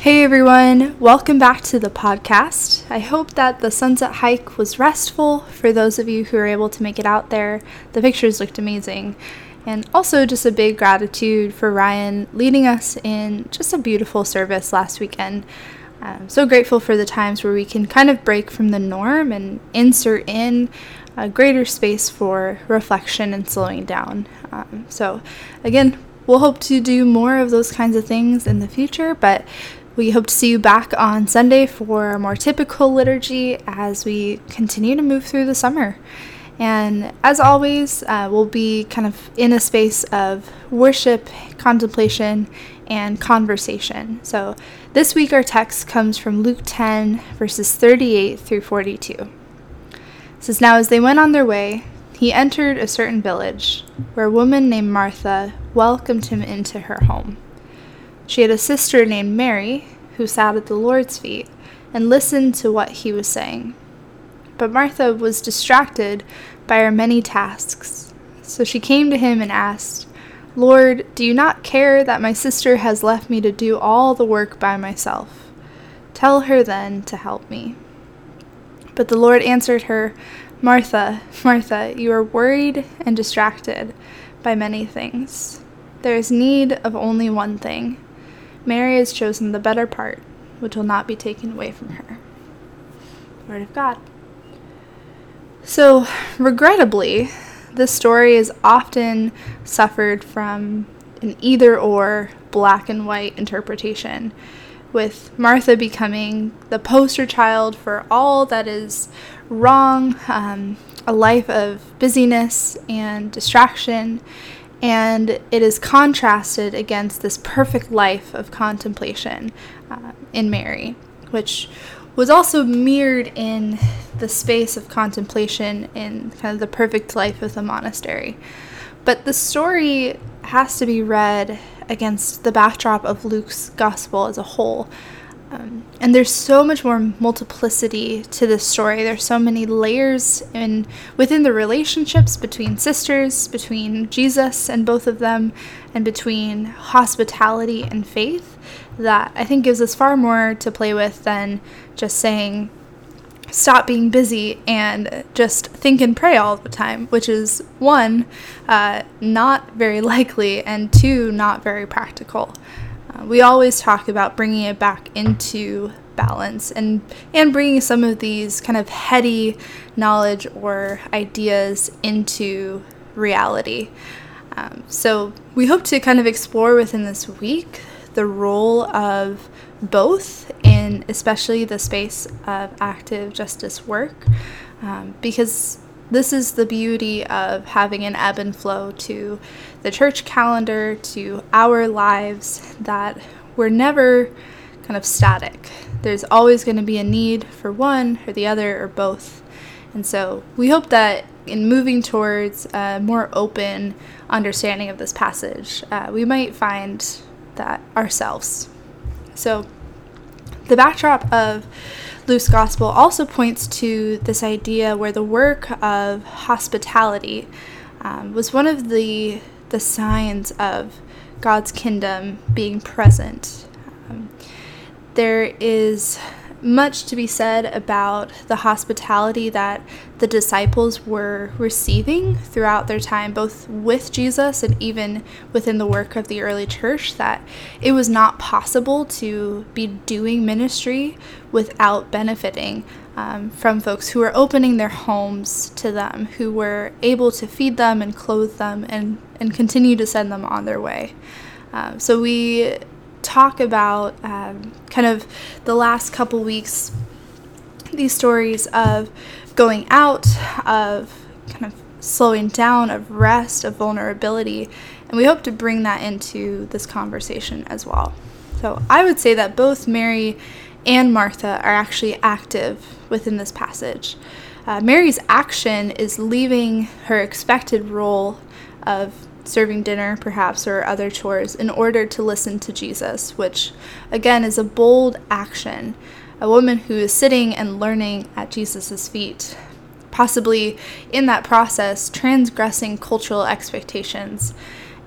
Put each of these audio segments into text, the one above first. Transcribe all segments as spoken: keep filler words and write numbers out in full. Hey everyone, welcome back to the podcast. I hope that the sunset hike was restful for those of you who were able to make it out there. The pictures looked amazing. And also just a big gratitude for Ryan leading us in just a beautiful service last weekend. I'm so grateful for the times where we can kind of break from the norm and insert in a greater space for reflection and slowing down. Um, so again, we'll hope to do more of those kinds of things in the future, but we hope to see you back on Sunday for a more typical liturgy as we continue to move through the summer. And as always, uh, we'll be kind of in a space of worship, contemplation, and conversation. So this week our text comes from Luke ten, verses thirty-eight through forty-two. It says, "Now as they went on their way, he entered a certain village, where a woman named Martha welcomed him into her home. She had a sister named Mary, who sat at the Lord's feet and listened to what he was saying. But Martha was distracted by her many tasks. So she came to him and asked, 'Lord, do you not care that my sister has left me to do all the work by myself? Tell her then to help me.' But the Lord answered her, 'Martha, Martha, you are worried and distracted by many things. There is need of only one thing. Mary has chosen the better part, which will not be taken away from her.'" Word of God. So, regrettably, this story is often suffered from an either-or, black and white interpretation, with Martha becoming the poster child for all that is wrong, um, a life of busyness and distraction, and it is contrasted against this perfect life of contemplation uh, in Mary, which was also mirrored in the space of contemplation in kind of the perfect life of the monastery. But the story has to be read against the backdrop of Luke's gospel as a whole. Um, and there's so much more multiplicity to this story. There's so many layers in within the relationships between sisters, between Jesus and both of them, and between hospitality and faith that I think gives us far more to play with than just saying, stop being busy and just think and pray all the time, which is one, uh, not very likely, and two, not very practical. Uh, we always talk about bringing it back into balance and, and bringing some of these kind of heady knowledge or ideas into reality. Um, so we hope to kind of explore within this week the role of both in especially the space of active justice work, um, because this is the beauty of having an ebb and flow to the church calendar, to our lives, that we're never kind of static. There's always going to be a need for one or the other or both. And so we hope that in moving towards a more open understanding of this passage, uh, we might find that ourselves. So the backdrop of Luke's gospel also points to this idea where the work of hospitality um, was one of the the signs of God's kingdom being present. Um, there is much to be said about the hospitality that the disciples were receiving throughout their time, both with Jesus and even within the work of the early church, that it was not possible to be doing ministry without benefiting um, from folks who were opening their homes to them, who were able to feed them and clothe them and, and continue to send them on their way. Um, so we talk about um, kind of the last couple weeks, these stories of going out, of kind of slowing down, of rest, of vulnerability, and we hope to bring that into this conversation as well. So I would say that both Mary and Martha are actually active within this passage. Uh, Mary's action is leaving her expected role of serving dinner perhaps or other chores in order to listen to Jesus, which again is a bold action. A woman who is sitting and learning at Jesus's feet, possibly in that process transgressing cultural expectations.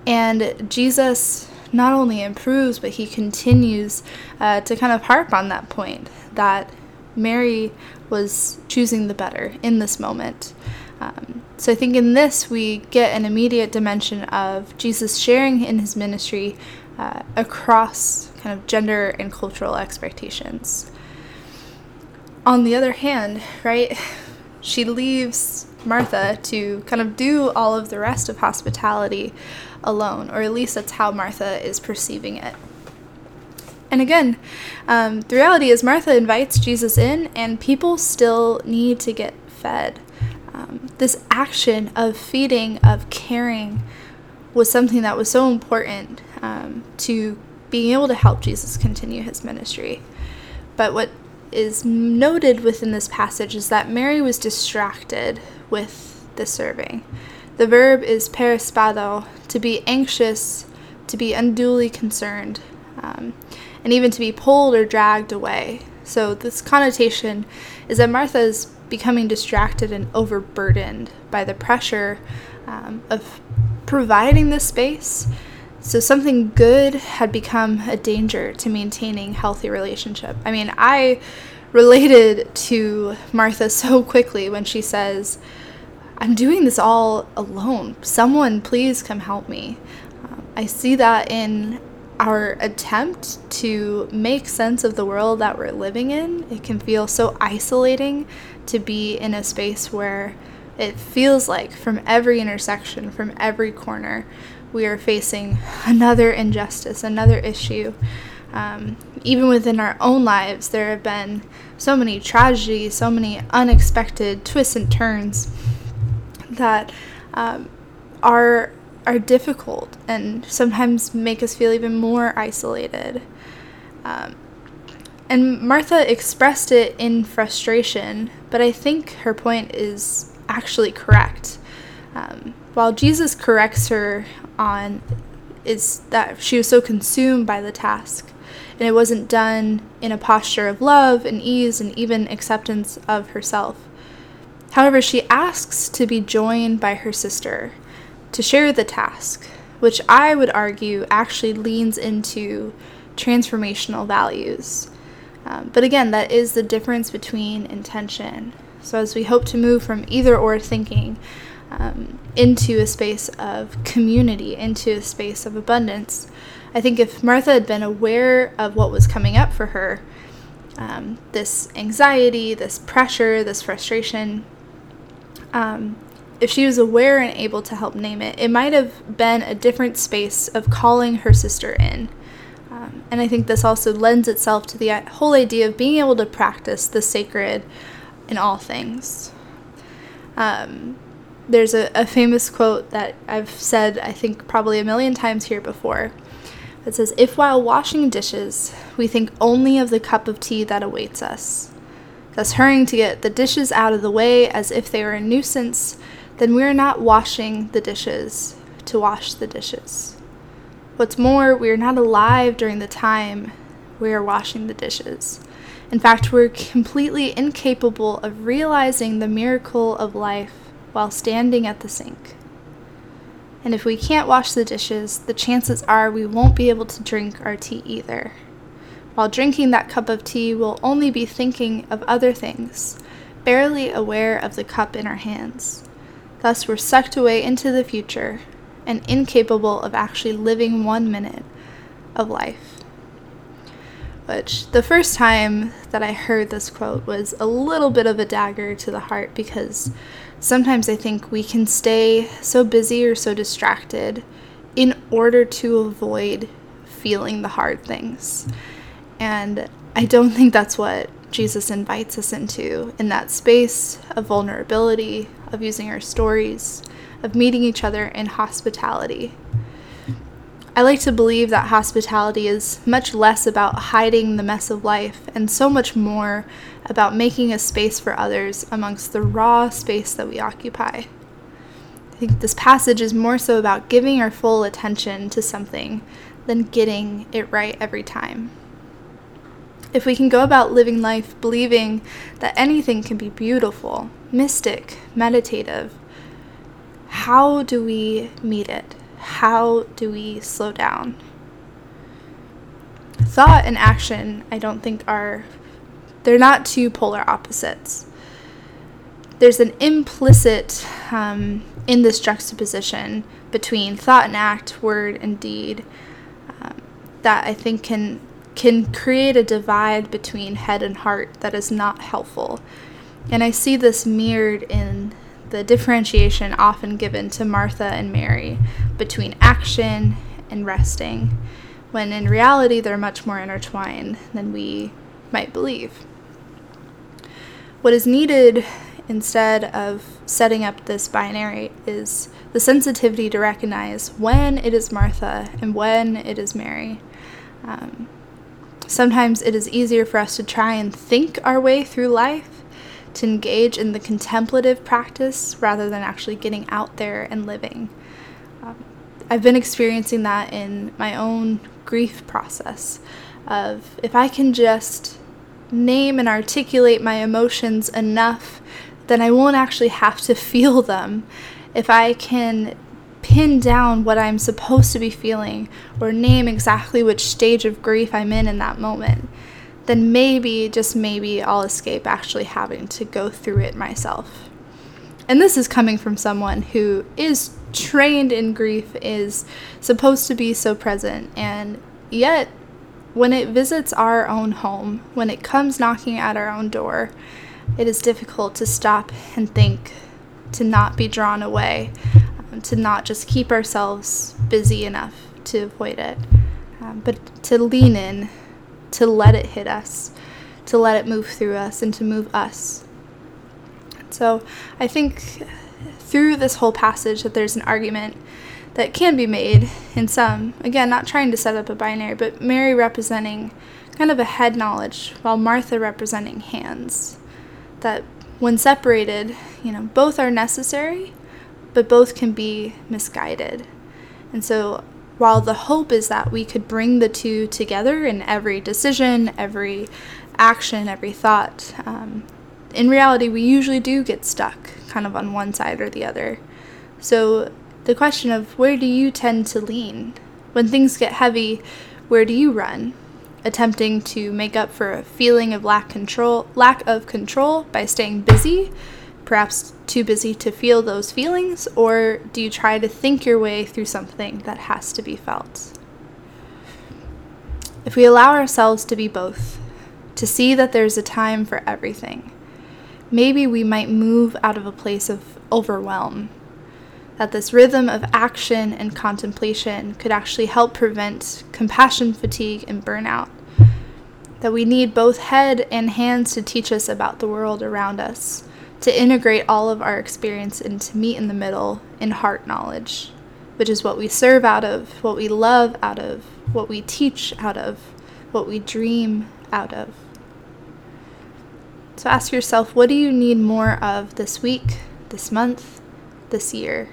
And Jesus not only improves, but he continues uh, to kind of harp on that point, that Mary was choosing the better in this moment. Um, so I think in this we get an immediate dimension of Jesus sharing in his ministry uh, across kind of gender and cultural expectations. On the other hand, right, she leaves Martha to kind of do all of the rest of hospitality alone, or at least that's how Martha is perceiving it. And again, um, the reality is Martha invites Jesus in, and people still need to get fed. Um, this action of feeding, of caring, was something that was so important um, to being able to help Jesus continue his ministry. But what is noted within this passage is that Mary was distracted with the serving. The verb is perispado, to be anxious, to be unduly concerned, um, and even to be pulled or dragged away. So this connotation is that Martha is becoming distracted and overburdened by the pressure um, of providing this space. So something good had become a danger to maintaining healthy relationship. I mean, I related to Martha so quickly when she says, I'm doing this all alone. Someone please come help me. Um, I see that in our attempt to make sense of the world that we're living in. It can feel so isolating to be in a space where it feels like from every intersection, from every corner, we are facing another injustice, another issue. Um, even within our own lives, there have been so many tragedies, so many unexpected twists and turns that um, are are difficult and sometimes make us feel even more isolated. Um, and Martha expressed it in frustration, but I think her point is actually correct. Um, while Jesus corrects her on is that she was so consumed by the task, and it wasn't done in a posture of love and ease and even acceptance of herself. However, she asks to be joined by her sister to share the task, which I would argue actually leans into transformational values. Um, but again, that is the difference between intention. So as we hope to move from either or thinking, Um, into a space of community, into a space of abundance. I think if Martha had been aware of what was coming up for her, um, this anxiety, this pressure, this frustration, um, if she was aware and able to help name it, it might have been a different space of calling her sister in. Um, and I think this also lends itself to the whole idea of being able to practice the sacred in all things. Um, There's a, a famous quote that I've said, I think, probably a million times here before. It says, if while washing dishes, we think only of the cup of tea that awaits us, thus hurrying to get the dishes out of the way as if they were a nuisance, then we are not washing the dishes to wash the dishes. What's more, we are not alive during the time we are washing the dishes. In fact, we're completely incapable of realizing the miracle of life while standing at the sink. And if we can't wash the dishes, the chances are we won't be able to drink our tea either. While drinking that cup of tea, we'll only be thinking of other things, barely aware of the cup in our hands. Thus, we're sucked away into the future and incapable of actually living one minute of life. Which, the first time that I heard this quote was a little bit of a dagger to the heart, because sometimes I think we can stay so busy or so distracted in order to avoid feeling the hard things. And I don't think that's what Jesus invites us into, in that space of vulnerability, of using our stories, of meeting each other in hospitality. I like to believe that hospitality is much less about hiding the mess of life and so much more about making a space for others amongst the raw space that we occupy. I think this passage is more so about giving our full attention to something than getting it right every time. If we can go about living life believing that anything can be beautiful, mystic, meditative, how do we meet it? How do we slow down? thought and action, I don't think are, they're not two polar opposites. There's an implicit um, in this juxtaposition between thought and act, word and deed, um, that I think can can create a divide between head and heart that is not helpful. And I see this mirrored in the differentiation often given to Martha and Mary between action and resting, when in reality they're much more intertwined than we might believe. What is needed instead of setting up this binary is the sensitivity to recognize when it is Martha and when it is Mary. Um, sometimes it is easier for us to try and think our way through life, to engage in the contemplative practice rather than actually getting out there and living. Um, I've been experiencing that in my own grief process of, if I can just name and articulate my emotions enough, then I won't actually have to feel them. If I can pin down what I'm supposed to be feeling or name exactly which stage of grief I'm in in that moment, then maybe, just maybe, I'll escape actually having to go through it myself. And this is coming from someone who is trained in grief, is supposed to be so present, and yet when it visits our own home, when it comes knocking at our own door, it is difficult to stop and think, to not be drawn away, um, to not just keep ourselves busy enough to avoid it, um, but to lean in, to let it hit us, to let it move through us, and to move us. So I think through this whole passage that there's an argument that can be made in some, again, not trying to set up a binary, but Mary representing kind of a head knowledge, while Martha representing hands, that when separated, you know, both are necessary, but both can be misguided. And so while the hope is that we could bring the two together in every decision, every action, every thought, um, in reality, we usually do get stuck kind of on one side or the other. So the question of, where do you tend to lean? When things get heavy, where do you run? Attempting to make up for a feeling of lack control, lack of control by staying busy, perhaps too busy to feel those feelings, or do you try to think your way through something that has to be felt? If we allow ourselves to be both, to see that there's a time for everything, maybe we might move out of a place of overwhelm, that this rhythm of action and contemplation could actually help prevent compassion fatigue and burnout, that we need both head and hands to teach us about the world around us, to integrate all of our experience and to meet in the middle in heart knowledge, which is what we serve out of, what we love out of, what we teach out of, what we dream out of. So ask yourself, what do you need more of this week, this month, this year?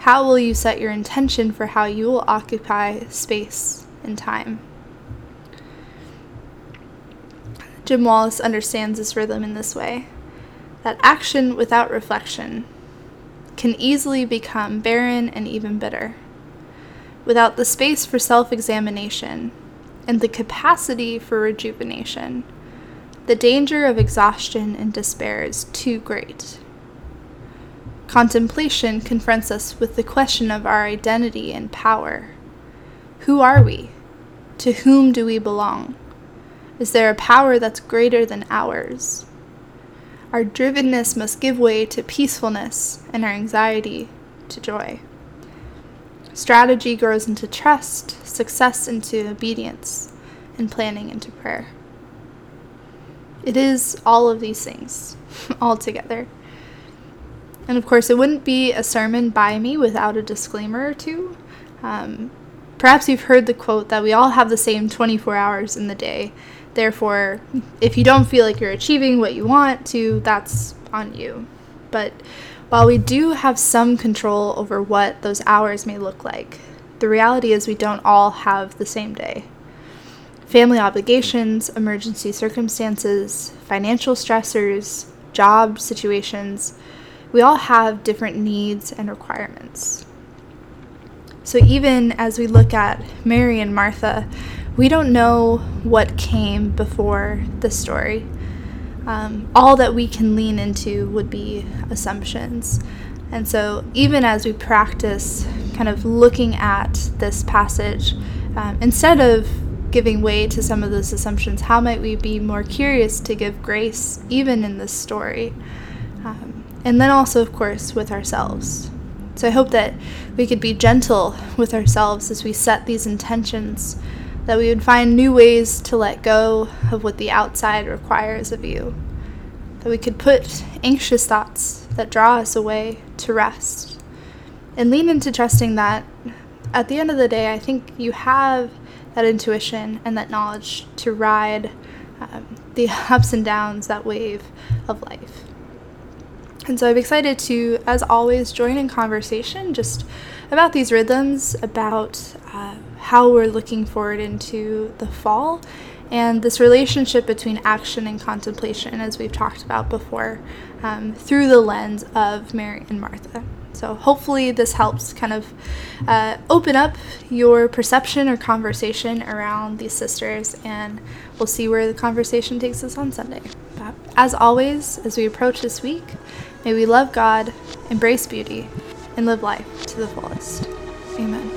How will you set your intention for how you will occupy space and time? Jim Wallace understands this rhythm in this way, that action without reflection can easily become barren and even bitter. Without the space for self-examination and the capacity for rejuvenation, the danger of exhaustion and despair is too great. Contemplation confronts us with the question of our identity and power. Who are we? To whom do we belong? Is there a power that's greater than ours? Our drivenness must give way to peacefulness and our anxiety to joy. Strategy grows into trust, success into obedience, and planning into prayer. It is all of these things, all together. And of course, it wouldn't be a sermon by me without a disclaimer or two. Um, perhaps you've heard the quote that we all have the same twenty-four hours in the day. Therefore, if you don't feel like you're achieving what you want to, that's on you. But while we do have some control over what those hours may look like, the reality is we don't all have the same day. Family obligations, emergency circumstances, financial stressors, job situations, we all have different needs and requirements. So even as we look at Mary and Martha, We don't know what came before the story. Um, all that we can lean into would be assumptions. And so even as we practice kind of looking at this passage, um, instead of giving way to some of those assumptions, how might we be more curious to give grace even in this story? Um, and then also, of course, with ourselves. So I hope that we could be gentle with ourselves as we set these intentions, that we would find new ways to let go of what the outside requires of you, that we could put anxious thoughts that draw us away to rest, and lean into trusting that at the end of the day, I think you have that intuition and that knowledge to ride um, the ups and downs, that wave of life. And so I'm excited to, as always, join in conversation just about these rhythms, about uh, how we're looking forward into the fall, and this relationship between action and contemplation, as we've talked about before, um, through the lens of Mary and Martha. So hopefully this helps kind of uh, open up your perception or conversation around these sisters, and we'll see where the conversation takes us on Sunday. But as always, as we approach this week, may we love God, embrace beauty, and live life to the fullest. Amen.